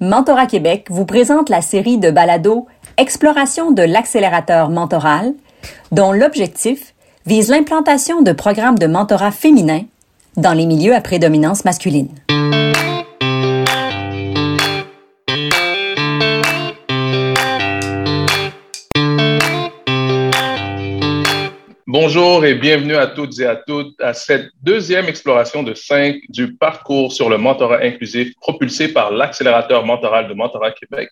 Mentorat Québec vous présente la série de balados Exploration de l'accélérateur mentoral, dont l'objectif vise l'implantation de programmes de mentorat féminin dans les milieux à prédominance masculine. Bonjour et bienvenue à toutes et à toutes à cette deuxième exploration de 5 du parcours sur le mentorat inclusif propulsé par l'accélérateur mentoral de Mentorat Québec.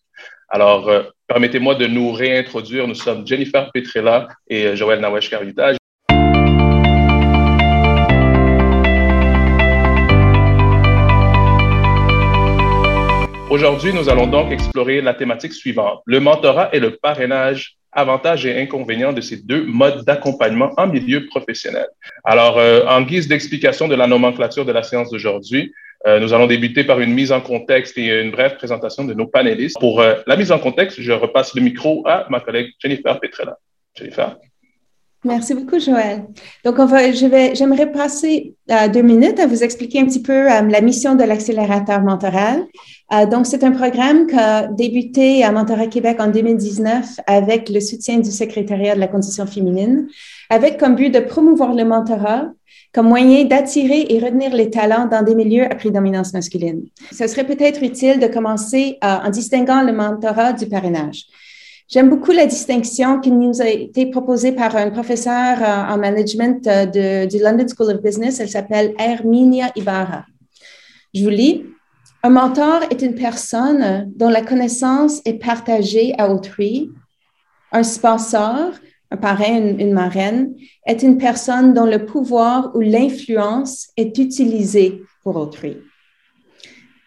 Alors, permettez-moi de nous réintroduire. Nous sommes Jennifer Petrella et Joël Nawesh-Caruita. Aujourd'hui, nous allons donc explorer la thématique suivante, le mentorat et le parrainage, avantages et inconvénients de ces deux modes d'accompagnement en milieu professionnel. Alors, en guise d'explication de la nomenclature de la séance d'aujourd'hui, nous allons débuter par une mise en contexte et une brève présentation de nos panélistes. Pour la mise en contexte, je repasse le micro à ma collègue Jennifer Petrella. Jennifer. Merci beaucoup, Joël. Donc, j'aimerais passer 2 minutes à vous expliquer un petit peu la mission de l'accélérateur mentoral. Donc, c'est un programme qui a débuté à Mentorat Québec en 2019 avec le soutien du Secrétariat de la Condition féminine, avec comme but de promouvoir le mentorat comme moyen d'attirer et retenir les talents dans des milieux à prédominance masculine. Ce serait peut-être utile de commencer en distinguant le mentorat du parrainage. J'aime beaucoup la distinction qui nous a été proposée par un professeur en management du London School of Business. Elle s'appelle Herminia Ibarra. Je vous lis. Un mentor est une personne dont la connaissance est partagée à autrui. Un sponsor, un parrain, une marraine, est une personne dont le pouvoir ou l'influence est utilisée pour autrui.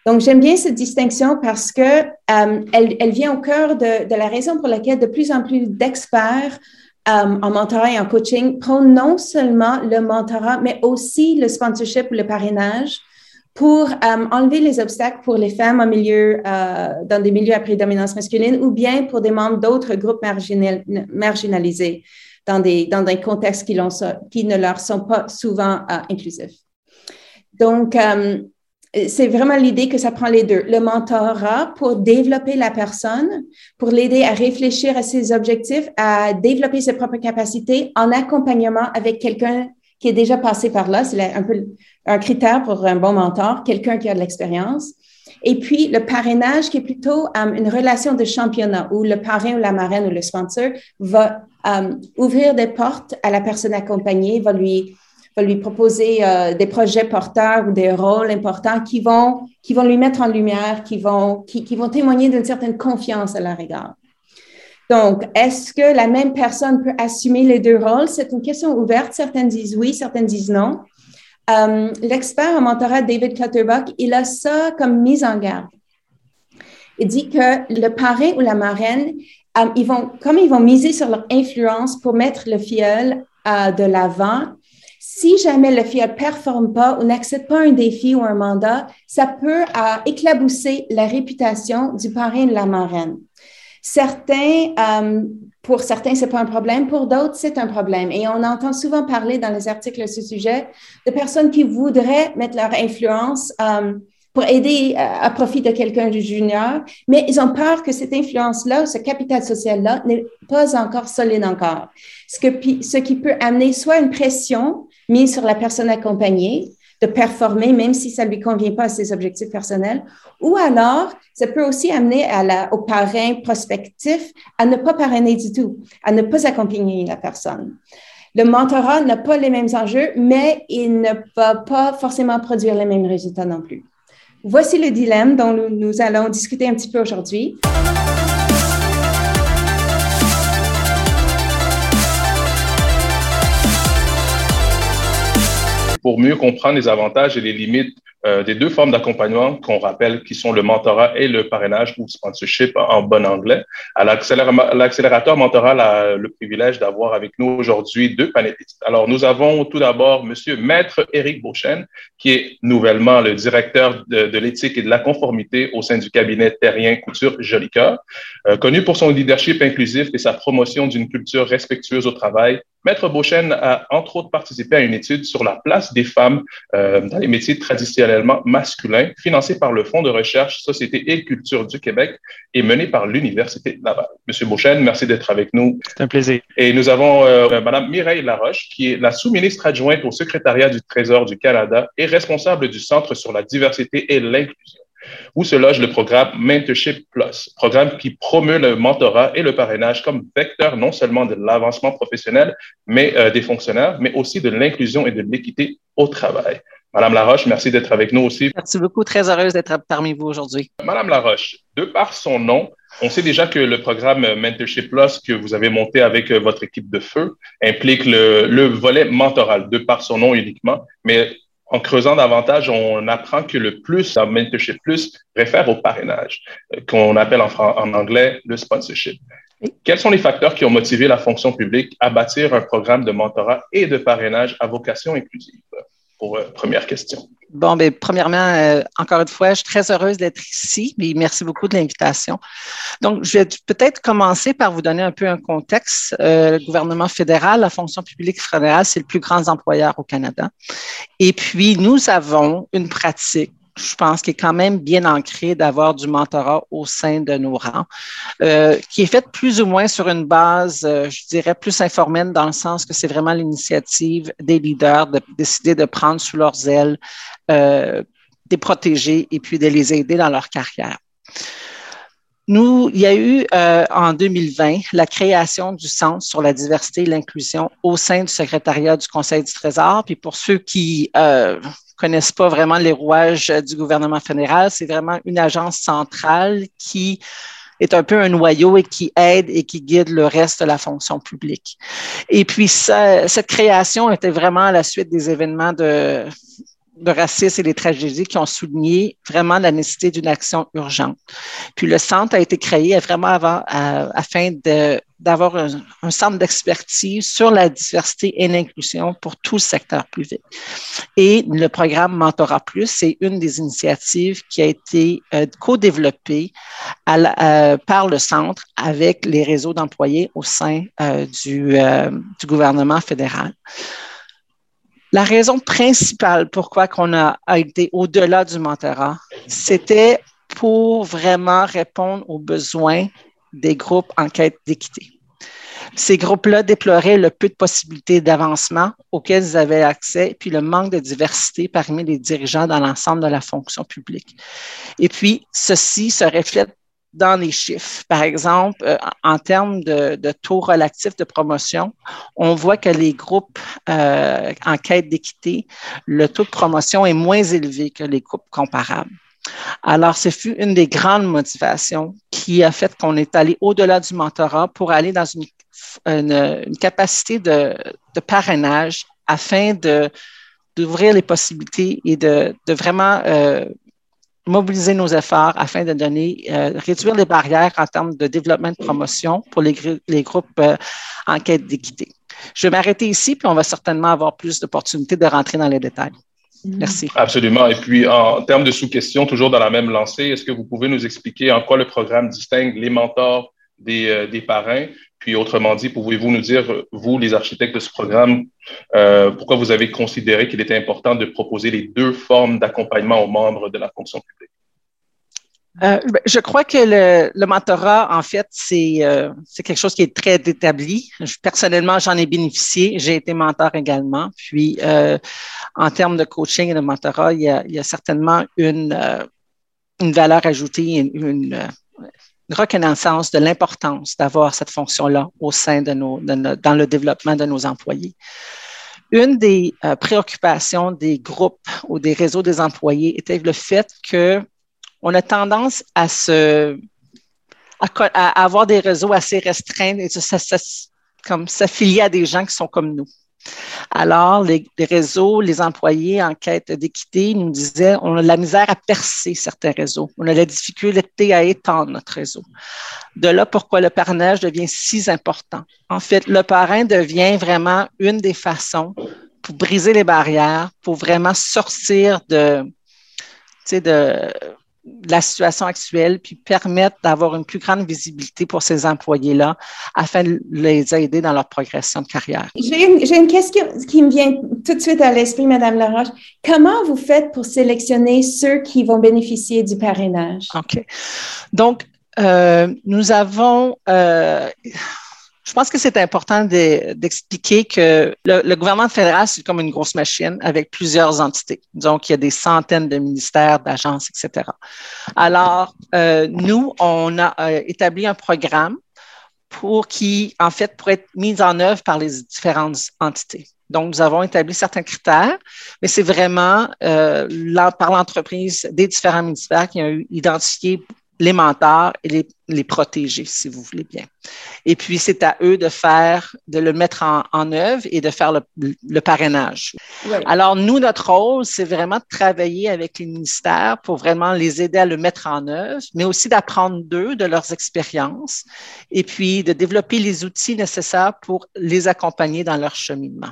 Donc, j'aime bien cette distinction parce que elle vient au cœur de la raison pour laquelle de plus en plus d'experts en mentorat et en coaching prônent non seulement le mentorat, mais aussi le sponsorship ou le parrainage pour enlever les obstacles pour les femmes en milieu, dans des milieux à prédominance masculine ou bien pour des membres d'autres groupes marginalisés dans des contextes qui ne leur sont pas souvent inclusifs. Donc, c'est vraiment l'idée que ça prend les deux. Le mentorat pour développer la personne, pour l'aider à réfléchir à ses objectifs, à développer ses propres capacités en accompagnement avec quelqu'un qui est déjà passé par là. C'est un peu un critère pour un bon mentor, quelqu'un qui a de l'expérience. Et puis, le parrainage qui est plutôt une relation de championnat où le parrain ou la marraine ou le sponsor va ouvrir des portes à la personne accompagnée, va lui proposer des projets porteurs ou des rôles importants qui vont lui mettre en lumière, qui vont témoigner d'une certaine confiance à leur égard. Donc, est-ce que la même personne peut assumer les deux rôles? C'est une question ouverte. Certaines disent oui, certaines disent non. L'expert en mentorat David Clutterbuck, il a ça comme mise en garde. Il dit que le parrain ou la marraine, ils vont miser sur leur influence pour mettre le filleul de l'avant. Si jamais le filleul ne performe pas ou n'accepte pas un défi ou un mandat, ça peut éclabousser la réputation du parrain ou de la marraine. Pour certains, c'est pas un problème. Pour d'autres, c'est un problème. Et on entend souvent parler dans les articles à ce sujet de personnes qui voudraient mettre leur influence pour aider à profit de quelqu'un de junior, mais ils ont peur que cette influence-là, ce capital social-là, n'est pas encore solide encore. Ce qui peut amener soit une pression mise sur la personne accompagnée de performer, même si ça ne lui convient pas à ses objectifs personnels, ou alors ça peut aussi amener au parrain prospectif à ne pas parrainer du tout, à ne pas accompagner la personne. Le mentorat n'a pas les mêmes enjeux, mais il ne va pas forcément produire les mêmes résultats non plus. Voici le dilemme dont nous allons discuter un petit peu aujourd'hui. Pour mieux comprendre les avantages et les limites des deux formes d'accompagnement qu'on rappelle qui sont le mentorat et le parrainage ou sponsorship en bon anglais. L'accélérateur mentoral a le privilège d'avoir avec nous aujourd'hui 2 panélistes. Alors, nous avons tout d'abord Monsieur Maître Éric Beauchesne, qui est nouvellement le directeur de l'éthique et de la conformité au sein du cabinet Terrien Couture Jolicoeur, connu pour son leadership inclusif et sa promotion d'une culture respectueuse au travail Maître Beauchesne a, entre autres, participé à une étude sur la place des femmes dans les métiers traditionnellement masculins, financée par le Fonds de recherche Société et culture du Québec et menée par l'Université Laval. Monsieur Beauchesne, merci d'être avec nous. C'est un plaisir. Et nous avons Madame Mireille Laroche, qui est la sous-ministre adjointe au Secrétariat du Trésor du Canada et responsable du Centre sur la diversité et l'inclusion, où se loge le programme Mentorship Plus, programme qui promeut le mentorat et le parrainage comme vecteur non seulement de l'avancement professionnel mais des fonctionnaires, mais aussi de l'inclusion et de l'équité au travail. Madame Laroche, merci d'être avec nous aussi. Merci beaucoup, très heureuse d'être parmi vous aujourd'hui. Madame Laroche, de par son nom, on sait déjà que le programme Mentorship Plus que vous avez monté avec votre équipe de feu implique le volet mentoral, de par son nom uniquement, mais en creusant davantage, on apprend que le plus, la Mentorship Plus, réfère au parrainage, qu'on appelle en anglais le sponsorship. Quels sont les facteurs qui ont motivé la fonction publique à bâtir un programme de mentorat et de parrainage à vocation inclusive? Pour première question. Bon, bien, premièrement, encore une fois, je suis très heureuse d'être ici et merci beaucoup de l'invitation. Donc, je vais peut-être commencer par vous donner un peu un contexte. Le gouvernement fédéral, la fonction publique fédérale, c'est le plus grand employeur au Canada. Et puis, nous avons une pratique, je pense, qui est quand même bien ancrée d'avoir du mentorat au sein de nos rangs, qui est faite plus ou moins sur une base, je dirais, plus informelle dans le sens que c'est vraiment l'initiative des leaders de décider de prendre sous leurs ailes, des protéger et puis de les aider dans leur carrière. Nous, il y a eu en 2020 la création du Centre sur la diversité et l'inclusion au sein du Secrétariat du Conseil du Trésor. Puis pour ceux qui connaissent pas vraiment les rouages du gouvernement fédéral, c'est vraiment une agence centrale qui est un peu un noyau et qui aide et qui guide le reste de la fonction publique. Et puis cette création était vraiment à la suite des événements de racisme et les tragédies qui ont souligné vraiment la nécessité d'une action urgente. Puis le centre a été créé vraiment afin d'avoir un centre d'expertise sur la diversité et l'inclusion pour tout le secteur privé. Et le programme Mentorat Plus, c'est une des initiatives qui a été co-développée par le centre avec les réseaux d'employés au sein du gouvernement fédéral. La raison principale pourquoi qu'on a été au-delà du mentorat, c'était pour vraiment répondre aux besoins des groupes en quête d'équité. Ces groupes-là déploraient le peu de possibilités d'avancement auxquelles ils avaient accès, puis le manque de diversité parmi les dirigeants dans l'ensemble de la fonction publique. Et puis, ceci se reflète dans les chiffres. Par exemple, en termes de taux relatifs de promotion, on voit que les groupes en quête d'équité, le taux de promotion est moins élevé que les groupes comparables. Alors, ce fut une des grandes motivations qui a fait qu'on est allé au-delà du mentorat pour aller dans une capacité de parrainage afin d'ouvrir les possibilités et de vraiment mobiliser nos efforts afin de réduire les barrières en termes de développement de promotion pour les groupes en quête d'équité. Je vais m'arrêter ici, puis on va certainement avoir plus d'opportunités de rentrer dans les détails. Merci. Absolument. Et puis, en termes de sous-questions, toujours dans la même lancée, est-ce que vous pouvez nous expliquer en quoi le programme distingue les mentors des parrains? Puis, autrement dit, pouvez-vous nous dire, vous, les architectes de ce programme, pourquoi vous avez considéré qu'il était important de proposer les deux formes d'accompagnement aux membres de la fonction publique? Je crois que le mentorat, en fait, c'est quelque chose qui est très établi. Personnellement, j'en ai bénéficié. J'ai été mentor également. Puis, en termes de coaching et de mentorat, il y a certainement une valeur ajoutée, une reconnaissance de l'importance d'avoir cette fonction-là au sein dans le développement de nos employés. Une des préoccupations des groupes ou des réseaux des employés était le fait qu'on a tendance à avoir des réseaux assez restreints et comme s'affilier à des gens qui sont comme nous. Alors, les réseaux, les employés en quête d'équité nous disaient on a de la misère à percer certains réseaux, on a de la difficulté à étendre notre réseau. De là pourquoi le parrainage devient si important. En fait, le parrain devient vraiment une des façons pour briser les barrières, pour vraiment sortir la situation actuelle, puis permettre d'avoir une plus grande visibilité pour ces employés-là afin de les aider dans leur progression de carrière. J'ai une question qui me vient tout de suite à l'esprit, Madame Laroche. Comment vous faites pour sélectionner ceux qui vont bénéficier du parrainage? OK. Donc, nous avons... Je pense que c'est important d'expliquer que le gouvernement fédéral, c'est comme une grosse machine avec plusieurs entités. Donc, il y a des centaines de ministères, d'agences, etc. Alors, nous, on a établi un programme pour être mis en œuvre par les différentes entités. Donc, nous avons établi certains critères, mais c'est vraiment par l'entreprise des différents ministères qui ont identifié les mentors et les protéger, si vous voulez bien. Et puis, c'est à eux de le mettre en œuvre et de faire le parrainage. Oui. Alors, nous, notre rôle, c'est vraiment de travailler avec les ministères pour vraiment les aider à le mettre en œuvre, mais aussi d'apprendre d'eux, de leurs expériences, et puis de développer les outils nécessaires pour les accompagner dans leur cheminement.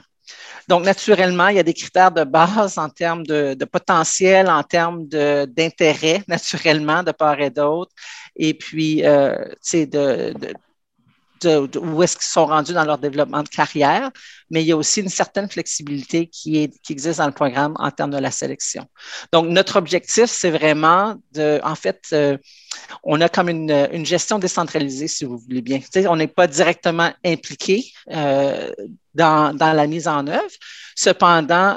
Donc, naturellement, il y a des critères de base en termes de potentiel, en termes d'intérêt, naturellement, de part et d'autre. Et puis, tu sais, de où est-ce qu'ils sont rendus dans leur développement de carrière. Mais il y a aussi une certaine flexibilité qui existe dans le programme en termes de la sélection. Donc, notre objectif, c'est vraiment on a comme une gestion décentralisée, si vous voulez bien. Tu sais, on n'est pas directement impliqué dans la mise en œuvre. Cependant,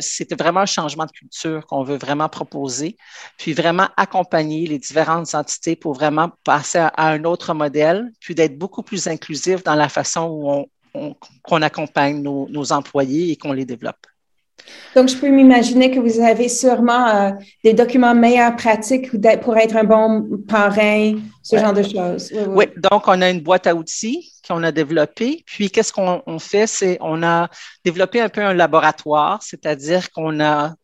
c'était vraiment un changement de culture qu'on veut vraiment proposer, puis vraiment accompagner les différentes entités pour vraiment passer à un autre modèle, puis d'être beaucoup plus inclusif dans la façon où qu'on accompagne nos employés et qu'on les développe. Donc, je peux m'imaginer que vous avez sûrement des documents meilleures pratiques pour être un bon parrain, ce genre de choses. Oui, donc on a une boîte à outils qu'on a développée. Puis, qu'est-ce qu'on fait? C'est qu'on a développé un peu un laboratoire, c'est-à-dire qu'on a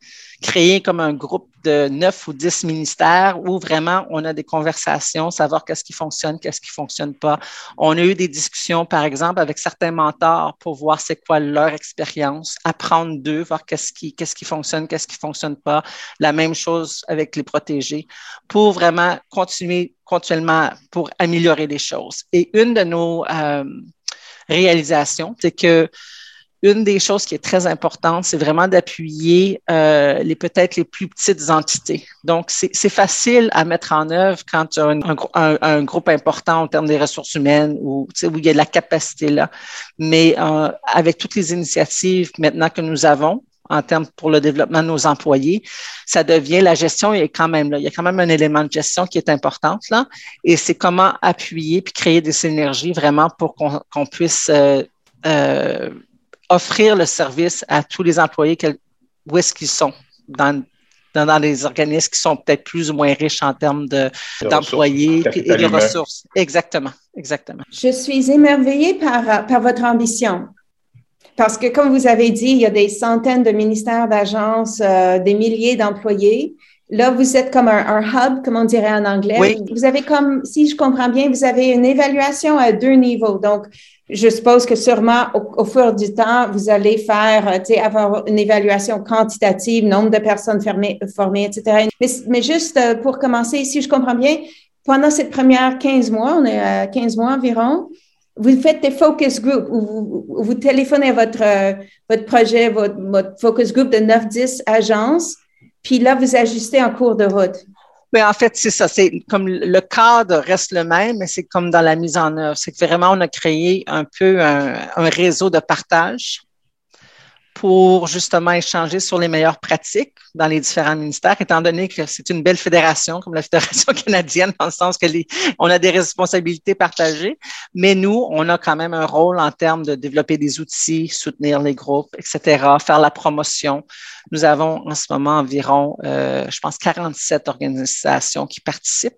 créé comme un groupe de 9 ou 10 ministères où vraiment on a des conversations, savoir qu'est-ce qui fonctionne, qu'est-ce qui fonctionne pas. On a eu des discussions, par exemple, avec certains mentors pour voir c'est quoi leur expérience, apprendre d'eux, voir qu'est-ce qui fonctionne, qu'est-ce qui fonctionne pas. La même chose avec les protégés pour vraiment continuer continuellement pour améliorer les choses. Et une de nos réalisations, c'est que une des choses qui est très importante, c'est vraiment d'appuyer peut-être les plus petites entités. Donc, c'est facile à mettre en œuvre quand tu as un groupe important en termes des ressources humaines ou où il y a de la capacité là. Mais avec toutes les initiatives maintenant que nous avons en termes pour le développement de nos employés, ça devient la gestion est quand même là. Il y a quand même un élément de gestion qui est important là. Et c'est comment appuyer puis créer des synergies vraiment pour qu'on puisse offrir le service à tous les employés, où est-ce qu'ils sont, dans les organismes qui sont peut-être plus ou moins riches en termes d'employés et de ressources. Exactement. Je suis émerveillée par votre ambition. Parce que, comme vous avez dit, il y a des centaines de ministères, d'agences, des milliers d'employés. Là, vous êtes comme un hub, comme on dirait en anglais. Oui. Vous avez comme, si je comprends bien, vous avez une évaluation à 2 niveaux. Donc, je suppose que sûrement, au fur du temps, vous allez avoir une évaluation quantitative, nombre de personnes formées, etc. Mais juste pour commencer, si je comprends bien, pendant cette première 15 mois, on est à 15 mois environ, vous faites des focus groups où vous téléphonez à votre projet, votre focus group de 9-10 agences. Puis là, vous ajustez en cours de route. Mais en fait, c'est ça. C'est comme le cadre reste le même, mais c'est comme dans la mise en œuvre. C'est que vraiment, on a créé un peu un réseau de partage pour justement échanger sur les meilleures pratiques dans les différents ministères, étant donné que c'est une belle fédération, comme la Fédération canadienne, dans le sens que on a des responsabilités partagées, mais nous, on a quand même un rôle en termes de développer des outils, soutenir les groupes, etc., faire la promotion. Nous avons en ce moment environ, je pense, 47 organisations qui participent.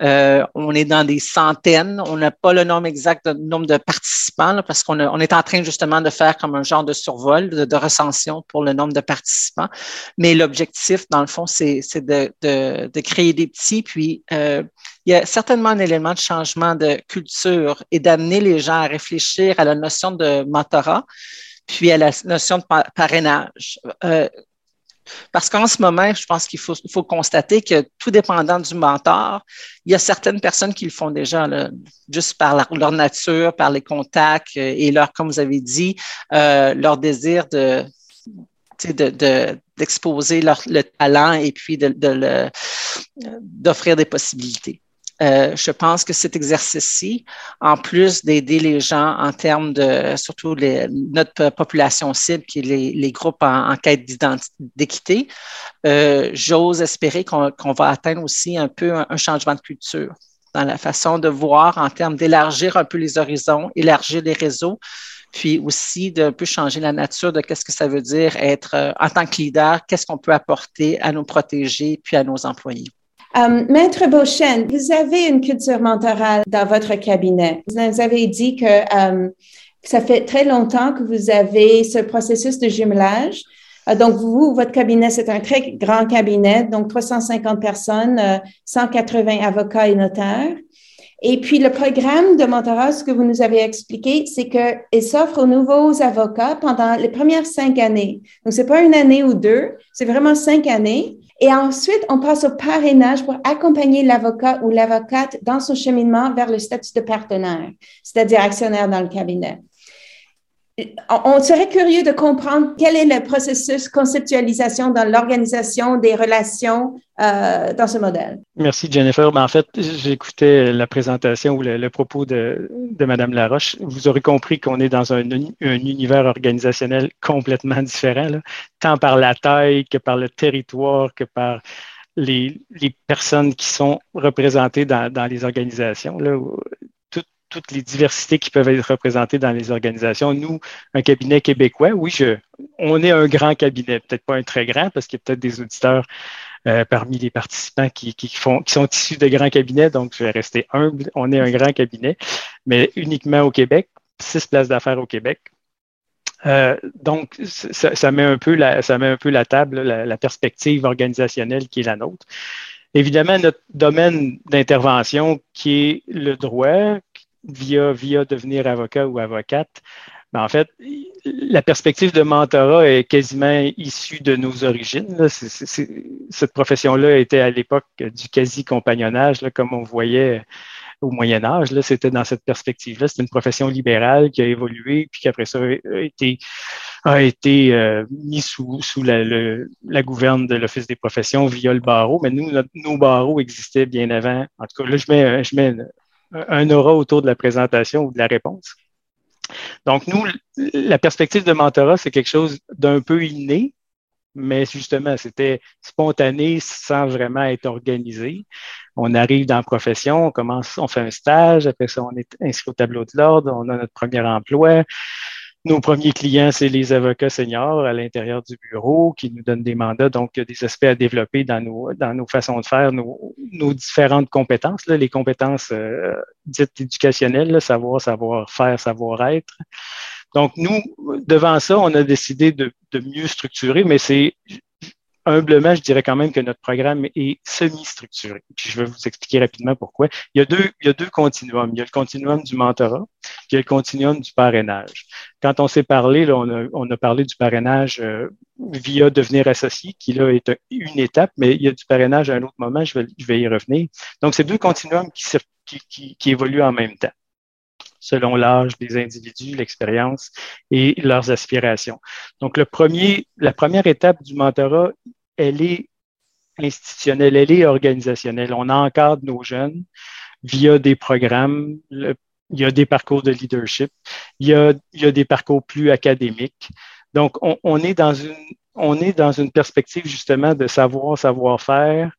On est dans des centaines. On n'a pas le nombre exact du nombre de participants là, parce qu'on est en train justement de faire comme un genre de survol, de recension pour le nombre de participants. Mais l'objectif, dans le fond, c'est de créer des petits. Puis, il y a certainement un élément de changement de culture et d'amener les gens à réfléchir à la notion de mentorat puis à la notion de parrainage. Parce qu'en ce moment, je pense qu'il faut constater que tout dépendant du mentor, il y a certaines personnes qui le font déjà, là, juste par leur nature, par les contacts et leur, comme vous avez dit, leur désir d'exposer le talent et puis d'offrir des possibilités. Je pense que cet exercice-ci, en plus d'aider les gens en termes de, surtout notre population cible, qui est les groupes en quête d'équité, j'ose espérer qu'on va atteindre aussi un peu un changement de culture dans la façon de voir en termes d'élargir un peu les horizons, élargir les réseaux, puis aussi d'un peu changer la nature de qu'est-ce que ça veut dire être, en tant que leader, qu'est-ce qu'on peut apporter à nos protégés puis à nos employés. Maître Beauchesne, vous avez une culture mentorale dans votre cabinet. Vous nous avez dit que ça fait très longtemps que vous avez ce processus de jumelage. Donc, votre cabinet, c'est un très grand cabinet, donc 350 personnes, 180 avocats et notaires. Et puis, le programme de mentorat, ce que vous nous avez expliqué, c'est qu'il s'offre aux nouveaux avocats pendant les premières 5 années. Donc, c'est pas une année ou deux, c'est vraiment 5 années. Et ensuite, on passe au parrainage pour accompagner l'avocat ou l'avocate dans son cheminement vers le statut de partenaire, c'est-à-dire actionnaire dans le cabinet. On serait curieux de comprendre quel est le processus de conceptualisation dans l'organisation des relations dans ce modèle. Merci, Jennifer. En fait, j'écoutais la présentation ou le propos de Mme Laroche. Vous aurez compris qu'on est dans un univers organisationnel complètement différent, là, tant par la taille que par le territoire que par les personnes qui sont représentées dans les organisations, là, où, toutes les diversités qui peuvent être représentées dans les organisations. Nous, un cabinet québécois, oui, on est un grand cabinet, peut-être pas un très grand, parce qu'il y a peut-être des auditeurs parmi les participants qui sont issus de grands cabinets, donc je vais rester humble, on est un grand cabinet, mais uniquement au Québec, 6 places d'affaires au Québec. Donc, ça met un peu la table, la perspective organisationnelle qui est la nôtre. Évidemment, notre domaine d'intervention qui est le droit, via devenir avocat ou avocate. Mais en fait, la perspective de mentorat est quasiment issue de nos origines, là. Cette profession-là était à l'époque du quasi-compagnonnage, là, comme on voyait au Moyen Âge. Là, c'était dans cette perspective-là. C'est une profession libérale qui a évolué, puis qui après ça a été mise sous la gouverne de l'Office des professions via le barreau. Mais nous, nos barreaux existaient bien avant. En tout cas, là, je mets un aura autour de la présentation ou de la réponse. Donc, nous, la perspective de mentorat, c'est quelque chose d'un peu inné, mais justement, c'était spontané sans vraiment être organisé. On arrive dans la profession, on fait un stage, après ça, on est inscrit au tableau de l'ordre, on a notre premier emploi. Nos premiers clients, c'est les avocats seniors à l'intérieur du bureau qui nous donnent des mandats. Donc, il y a des aspects à développer dans nos façons de faire, nos différentes compétences, là, les compétences dites éducationnelles, là, savoir faire, savoir-être. Donc, nous, devant ça, on a décidé de mieux structurer, mais c'est humblement, je dirais quand même que notre programme est semi-structuré. Puis je vais vous expliquer rapidement pourquoi. Il y a deux continuums. Il y a le continuum du mentorat, puis il y a le continuum du parrainage. Quand on s'est parlé, là, on a parlé du parrainage via devenir associé, qui là est une étape, mais il y a du parrainage à un autre moment, je vais y revenir. Donc, c'est 2 continuums qui évoluent en même temps, selon l'âge des individus, l'expérience et leurs aspirations. Donc, la première étape du mentorat, elle est institutionnelle, elle est organisationnelle. On encadre nos jeunes via des programmes, il y a des parcours de leadership, il y a des parcours plus académiques. Donc, on est dans une perspective justement de savoir-faire.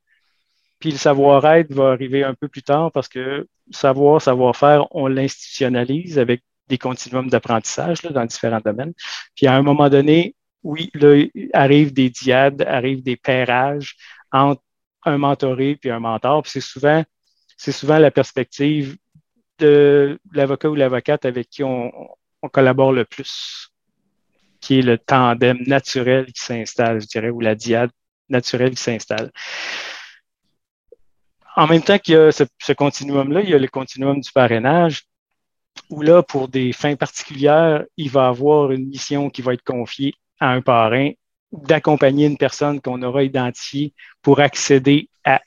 Puis le savoir-être va arriver un peu plus tard parce que savoir-faire, on l'institutionnalise avec des continuums d'apprentissage là, dans différents domaines. Puis à un moment donné, oui, là, arrivent des dyades, arrivent des pairages entre un mentoré puis un mentor. Puis c'est souvent la perspective de l'avocat ou l'avocate avec qui on collabore le plus, qui est le tandem naturel qui s'installe, je dirais, ou la dyade naturelle qui s'installe. En même temps qu'il y a ce continuum-là, il y a le continuum du parrainage, où là, pour des fins particulières, il va avoir une mission qui va être confiée à un parrain d'accompagner une personne qu'on aura identifiée pour accéder à,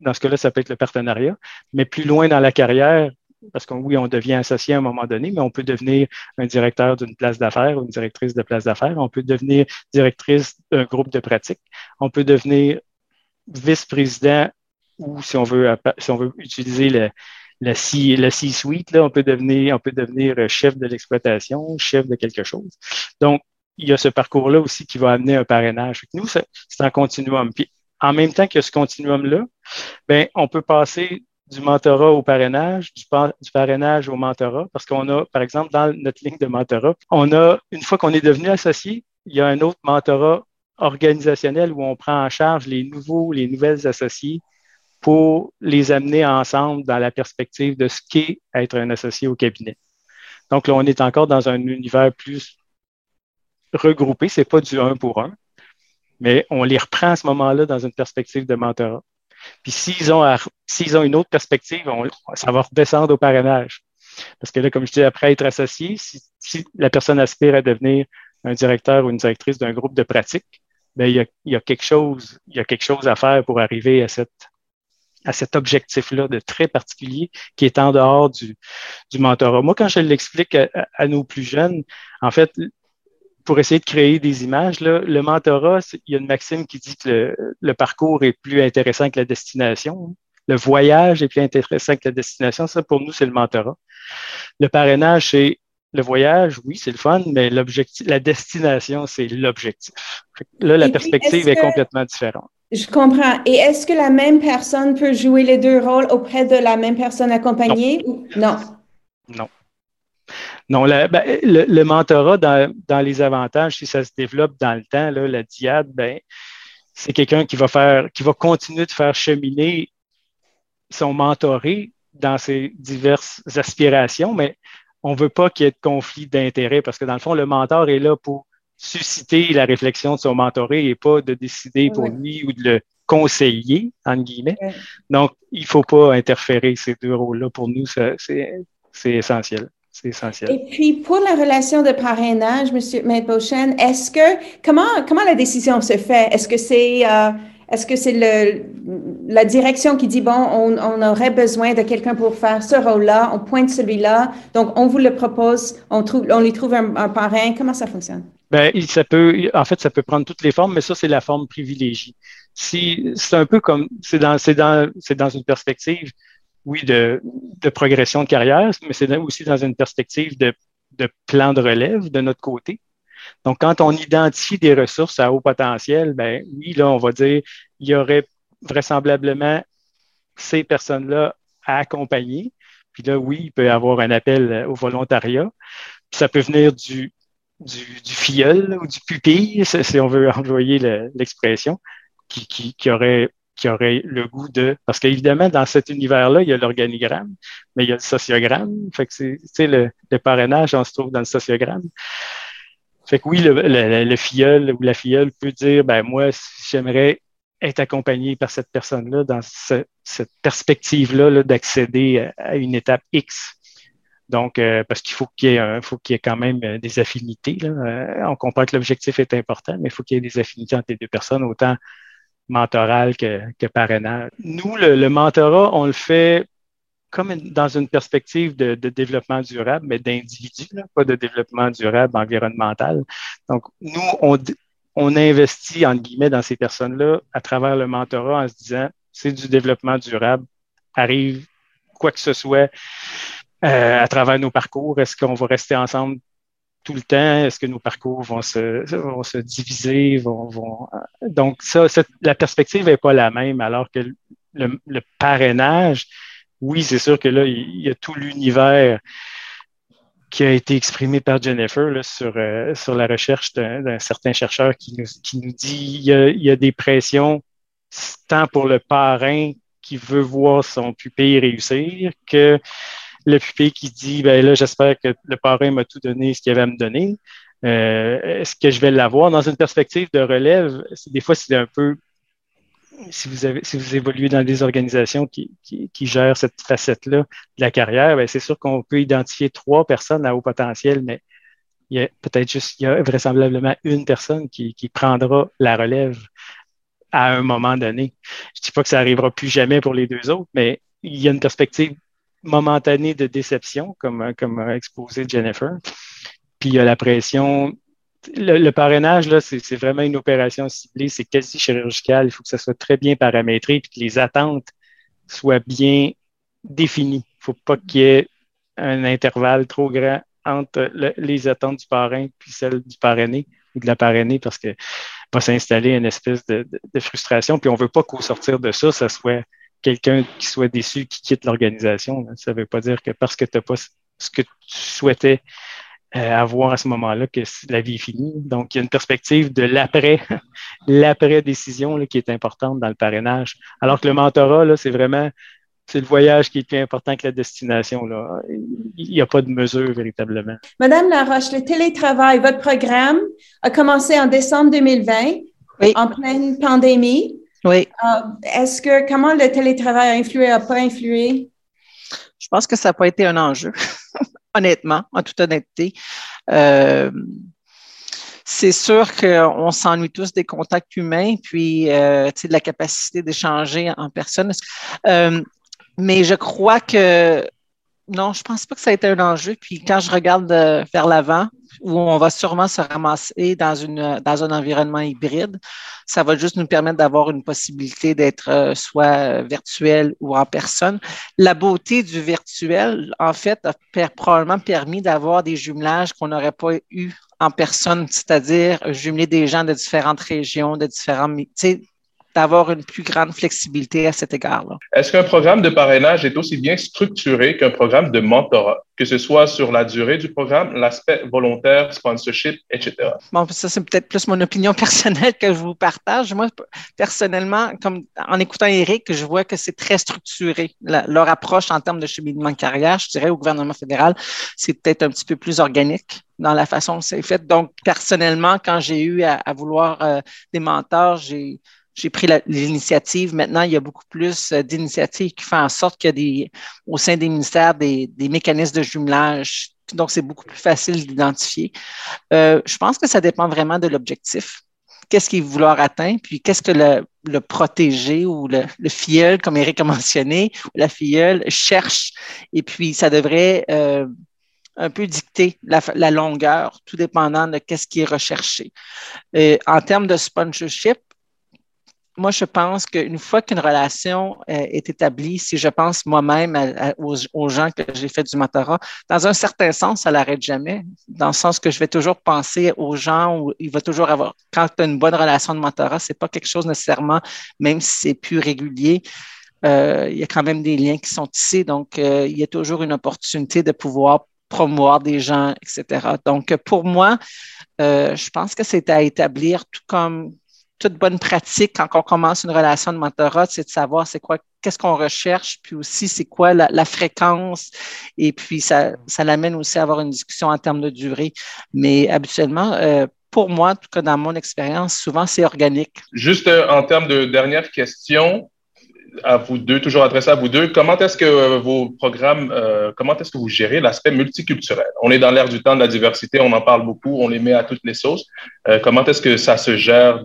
dans ce cas-là, ça peut être le partenariat, mais plus loin dans la carrière, parce qu'on, oui, on devient associé à un moment donné, mais on peut devenir un directeur d'une place d'affaires ou une directrice de place d'affaires, on peut devenir directrice d'un groupe de pratique, on peut devenir vice-président ou, si on veut utiliser le C-suite, là, on peut devenir chef de l'exploitation, chef de quelque chose. Donc, il y a ce parcours-là aussi qui va amener un parrainage. Nous, c'est un continuum. Puis, en même temps que ce continuum-là, bien, on peut passer du mentorat au parrainage, du parrainage au mentorat, parce qu'on a, par exemple, dans notre ligne de mentorat, on a, une fois qu'on est devenu associé, il y a un autre mentorat organisationnel où on prend en charge les nouvelles associés pour les amener ensemble dans la perspective de ce qu'est être un associé au cabinet. Donc là, on est encore dans un univers plus regroupé, c'est pas du un pour un, mais on les reprend à ce moment-là dans une perspective de mentorat. Puis s'ils ont une autre perspective, ça va redescendre au parrainage. Parce que là, comme je dis, après être associé, si la personne aspire à devenir un directeur ou une directrice d'un groupe de pratique, bien, il y a quelque chose à faire pour arriver à cet objectif-là de très particulier qui est en dehors du mentorat. Moi, quand je l'explique à nos plus jeunes, en fait, pour essayer de créer des images, là, le mentorat, il y a une maxime qui dit que le parcours est plus intéressant que la destination. Le voyage est plus intéressant que la destination. Ça, pour nous, c'est le mentorat. Le parrainage, c'est le voyage, oui, c'est le fun, mais la destination, c'est l'objectif. Là, la perspective est complètement différente. Je comprends. Et est-ce que la même personne peut jouer les deux rôles auprès de la même personne accompagnée? Non. Le mentorat, dans les avantages, si ça se développe dans le temps, là, la dyade, ben, c'est quelqu'un qui va continuer de faire cheminer son mentoré dans ses diverses aspirations, mais on ne veut pas qu'il y ait de conflit d'intérêts parce que, dans le fond, le mentor est là pour susciter la réflexion de son mentoré et pas de décider pour lui ou de le conseiller, entre guillemets. Oui. Donc, il ne faut pas interférer ces deux rôles-là. Pour nous, c'est essentiel. C'est essentiel. Et puis, pour la relation de parrainage, M. Maître Beauchesne, comment la décision se fait? Est-ce que c'est la direction qui dit, bon, on aurait besoin de quelqu'un pour faire ce rôle-là, on pointe celui-là, donc on vous le propose, on lui trouve un parrain, comment ça fonctionne? Bien, ça peut prendre toutes les formes, mais ça, c'est la forme privilégiée. Si, c'est un peu comme, c'est dans une perspective, oui, de progression de carrière, mais c'est aussi dans une perspective de plan de relève de notre côté. Donc, quand on identifie des ressources à haut potentiel, bien oui, là, on va dire il y aurait vraisemblablement ces personnes-là à accompagner. Puis là, oui, il peut y avoir un appel au volontariat. Puis ça peut venir du filleul ou du pupille, si on veut employer l'expression, qui aurait le goût de... Parce qu'évidemment, dans cet univers-là, il y a l'organigramme, mais il y a le sociogramme. Fait que le parrainage, on se trouve dans le sociogramme. Fait que oui, le filleul ou la filleule peut dire, ben moi, j'aimerais être accompagné par cette personne-là dans cette perspective-là d'accéder à une étape X. Donc, parce qu'il faut qu'il y ait quand même des affinités. Là. On comprend que l'objectif est important, mais il faut qu'il y ait des affinités entre les deux personnes, autant mentorales que parrainage. Nous, le mentorat, on le fait comme dans une perspective de développement durable, mais d'individu, là, pas de développement durable environnemental. Donc, nous, on investit, entre guillemets, dans ces personnes-là à travers le mentorat en se disant, c'est du développement durable, arrive quoi que ce soit à travers nos parcours. Est-ce qu'on va rester ensemble tout le temps? Est-ce que nos parcours vont se diviser? Donc, la perspective n'est pas la même, alors que le parrainage, oui, c'est sûr que là, il y a tout l'univers qui a été exprimé par Jennifer là, sur la recherche d'un certain chercheur qui nous dit il y a des pressions tant pour le parrain qui veut voir son pupille réussir que le pupille qui dit, ben là, j'espère que le parrain m'a tout donné ce qu'il avait à me donner. Est-ce que je vais l'avoir? Dans une perspective de relève, des fois, c'est un peu... Si vous évoluez dans des organisations qui gèrent cette facette-là de la carrière, bien, c'est sûr qu'on peut identifier 3 personnes à haut potentiel, mais il y a peut-être juste, il y a vraisemblablement une personne qui prendra la relève à un moment donné. Je ne dis pas que ça n'arrivera plus jamais pour les deux autres, mais il y a une perspective momentanée de déception, comme a exposé Jennifer. Puis il y a la pression. Le parrainage, là, c'est vraiment une opération ciblée, c'est quasi chirurgical. Il faut que ça soit très bien paramétré et que les attentes soient bien définies. Il ne faut pas qu'il y ait un intervalle trop grand entre les attentes du parrain puis celles du parrainé ou de la parrainée, parce que va s'installer une espèce de frustration. Puis on ne veut pas qu'au sortir de ça, ça soit quelqu'un qui soit déçu, qui quitte l'organisation. Ça ne veut pas dire que parce que tu n'as pas ce que tu souhaitais avoir à ce moment-là, que la vie est finie. Donc, il y a une perspective de l'après-décision qui est importante dans le parrainage. Alors que le mentorat, là, c'est vraiment... C'est le voyage qui est plus important que la destination, là. Il n'y a pas de mesure, véritablement. Madame Laroche, le télétravail, votre programme a commencé en décembre 2020, oui, en pleine pandémie. Oui. Comment le télétravail a influé, n'a pas influé? Je pense que ça n'a pas été un enjeu, honnêtement, en toute honnêteté. C'est sûr qu'on s'ennuie tous des contacts humains, puis de la capacité d'échanger en personne. Mais je crois que, non, je pense pas que ça a été un enjeu. Puis quand je regarde vers l'avant, où on va sûrement se ramasser dans un environnement hybride, ça va juste nous permettre d'avoir une possibilité d'être soit virtuel ou en personne. La beauté du virtuel, en fait, a probablement permis d'avoir des jumelages qu'on n'aurait pas eu en personne, c'est-à-dire jumeler des gens de différentes régions, de différents, d'avoir une plus grande flexibilité à cet égard-là. Est-ce qu'un programme de parrainage est aussi bien structuré qu'un programme de mentorat, que ce soit sur la durée du programme, l'aspect volontaire, sponsorship, etc.? Bon, ça, c'est peut-être plus mon opinion personnelle que je vous partage. Moi, personnellement, en écoutant Éric, je vois que c'est très structuré. Leur approche en termes de cheminement de carrière, je dirais, au gouvernement fédéral, c'est peut-être un petit peu plus organique dans la façon dont c'est fait. Donc, personnellement, quand j'ai eu à vouloir des mentors, j'ai pris l'initiative. Maintenant, il y a beaucoup plus d'initiatives qui font en sorte qu'il y a au sein des ministères des mécanismes de jumelage. Donc, c'est beaucoup plus facile d'identifier. Je pense que ça dépend vraiment de l'objectif. Qu'est-ce qu'il va vouloir atteindre? Puis, qu'est-ce que le protégé ou le filleul, comme Éric a mentionné, ou la filleule cherche? Et puis, ça devrait un peu dicter la longueur, tout dépendant de qu'est-ce qui est recherché. En termes de sponsorship, moi, je pense qu'une fois qu'une relation est établie, si je pense moi-même aux gens que j'ai fait du mentorat, dans un certain sens, ça l'arrête jamais, dans le sens que je vais toujours penser aux gens où il va toujours avoir… Quand tu as une bonne relation de mentorat, c'est pas quelque chose nécessairement, même si c'est plus régulier, il y a quand même des liens qui sont tissés, donc il y a toujours une opportunité de pouvoir promouvoir des gens, etc. Donc, pour moi, je pense que c'est à établir tout comme… Toute bonne pratique quand on commence une relation de mentorat, c'est de savoir qu'est-ce qu'on recherche, puis aussi c'est quoi la fréquence, et puis ça l'amène aussi à avoir une discussion en termes de durée. Mais habituellement, pour moi, en tout cas dans mon expérience, souvent c'est organique. Juste en termes de dernière question, à vous deux, toujours adressé à vous deux, comment est-ce que vos programmes, comment est-ce que vous gérez l'aspect multiculturel? On est dans l'ère du temps de la diversité, on en parle beaucoup, on les met à toutes les sauces. Comment est-ce que ça se gère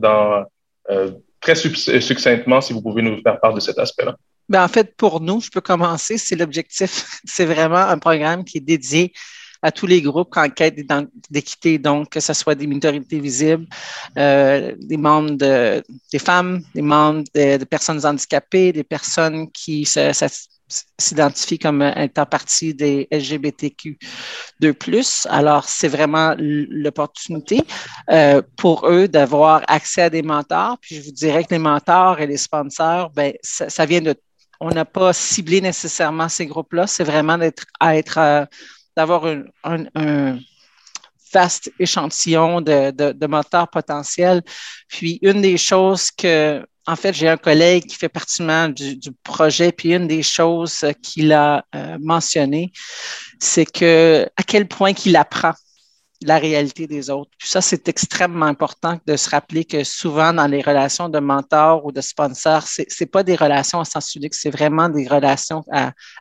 très succinctement, si vous pouvez nous faire part de cet aspect-là? Bien, en fait, pour nous, je peux commencer, c'est l'objectif. C'est vraiment un programme qui est dédié à tous les groupes en quête d'équité, donc que ce soit des minorités visibles, des membres des femmes, des membres de personnes handicapées, des personnes qui s'identifient comme étant partie des LGBTQ2+. Alors, c'est vraiment l'opportunité pour eux d'avoir accès à des mentors. Puis, je vous dirais que les mentors et les sponsors, ben ça vient de… On n'a pas ciblé nécessairement ces groupes-là. C'est vraiment d'avoir un vaste échantillon de mentors potentiels. Puis, une des choses que, en fait, j'ai un collègue qui fait partie du projet, puis une des choses qu'il a mentionné, c'est à quel point qu'il apprend la réalité des autres. Puis ça, c'est extrêmement important de se rappeler que souvent dans les relations de mentor ou de sponsor, c'est pas des relations à sens unique, c'est vraiment des relations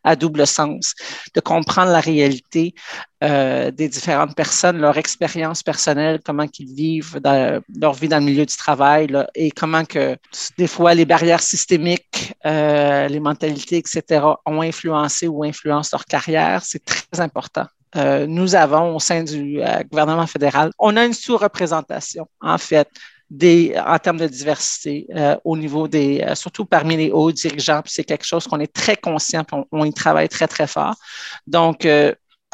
à double sens. De comprendre la réalité des différentes personnes, leur expérience personnelle, comment qu'ils vivent leur vie dans le milieu du travail là, et comment que des fois les barrières systémiques, les mentalités, etc. ont influencé ou influencent leur carrière. C'est très important. Nous avons au sein du gouvernement fédéral, on a une sous-représentation en fait en termes de diversité au niveau surtout parmi les hauts dirigeants, puis c'est quelque chose qu'on est très conscient, puis on y travaille très très fort. Donc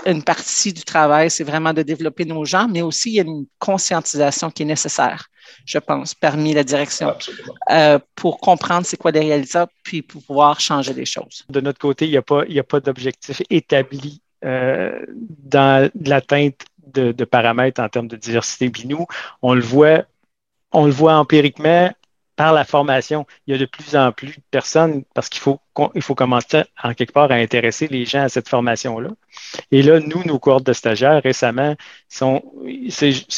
une partie du travail, c'est vraiment de développer nos gens, mais aussi il y a une conscientisation qui est nécessaire, je pense, parmi la direction pour comprendre c'est quoi les réalités, puis pour pouvoir changer les choses. De notre côté, il n'y a pas d'objectif établi dans l'atteinte de paramètres en termes de diversité. Puis nous, on le voit empiriquement par la formation. Il y a de plus en plus de personnes parce qu'il faut commencer en quelque part à intéresser les gens à cette formation-là. Et là, nos cohortes de stagiaires récemment, c'est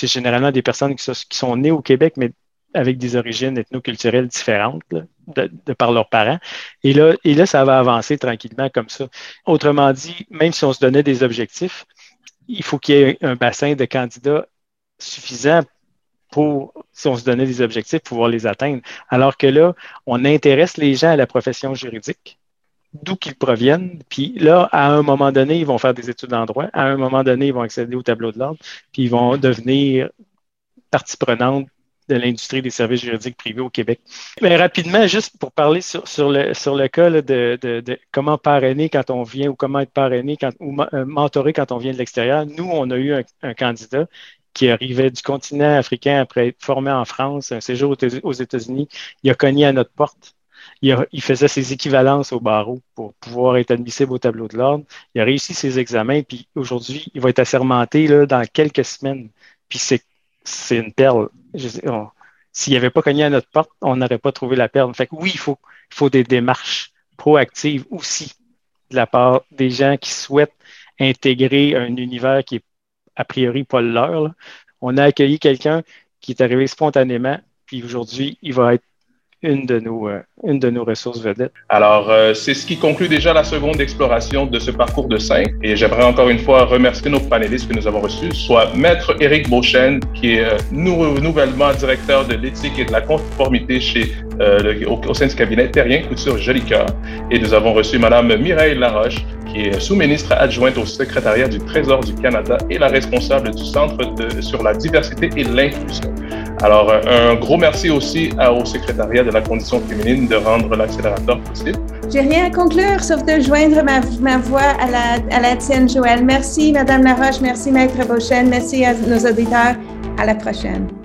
généralement des personnes qui sont nées au Québec, mais avec des origines ethno-culturelles différentes là, de par leurs parents. Et là, ça va avancer tranquillement comme ça. Autrement dit, même si on se donnait des objectifs, il faut qu'il y ait un bassin de candidats suffisant pour, si on se donnait des objectifs, pouvoir les atteindre. Alors que là, on intéresse les gens à la profession juridique, d'où qu'ils proviennent, puis là, à un moment donné, ils vont faire des études en droit, à un moment donné, ils vont accéder au tableau de l'ordre, puis ils vont devenir partie prenante de l'industrie des services juridiques privés au Québec. Mais rapidement, juste pour parler sur le cas là, de comment parrainer quand on vient ou comment être parrainé ou mentoré quand on vient de l'extérieur, nous, on a eu un candidat qui arrivait du continent africain après être formé en France, un séjour aux États-Unis. Il a cogné à notre porte. Il faisait ses équivalences au barreau pour pouvoir être admissible au tableau de l'ordre. Il a réussi ses examens, puis aujourd'hui, il va être assermenté là, dans quelques semaines. Puis c'est une perle. S'il n'avait pas cogné à notre porte, on n'aurait pas trouvé la perle. Fait que oui, il faut des démarches proactives aussi de la part des gens qui souhaitent intégrer un univers qui est a priori pas le leur. Là. On a accueilli quelqu'un qui est arrivé spontanément, puis aujourd'hui, il va être une de nos ressources vedettes. Alors, c'est ce qui conclut déjà la seconde exploration de ce parcours de 5. Et j'aimerais encore une fois remercier nos panélistes que nous avons reçus, soit Maître Éric Beauchesne, qui est nouvellement directeur de l'éthique et de la conformité au sein du cabinet Terrien Couture Jolicoeur. Et nous avons reçu Madame Mireille Laroche, qui est sous-ministre adjointe au Secrétariat du Trésor du Canada et la responsable du Centre sur la diversité et l'inclusion. Alors, un gros merci aussi au Secrétariat de la Condition féminine de rendre l'accélérateur possible. J'ai rien à conclure, sauf de joindre ma voix à la tienne, Joël. Merci, Madame Laroche. Merci, Maître Beauchesne. Merci à nos auditeurs. À la prochaine.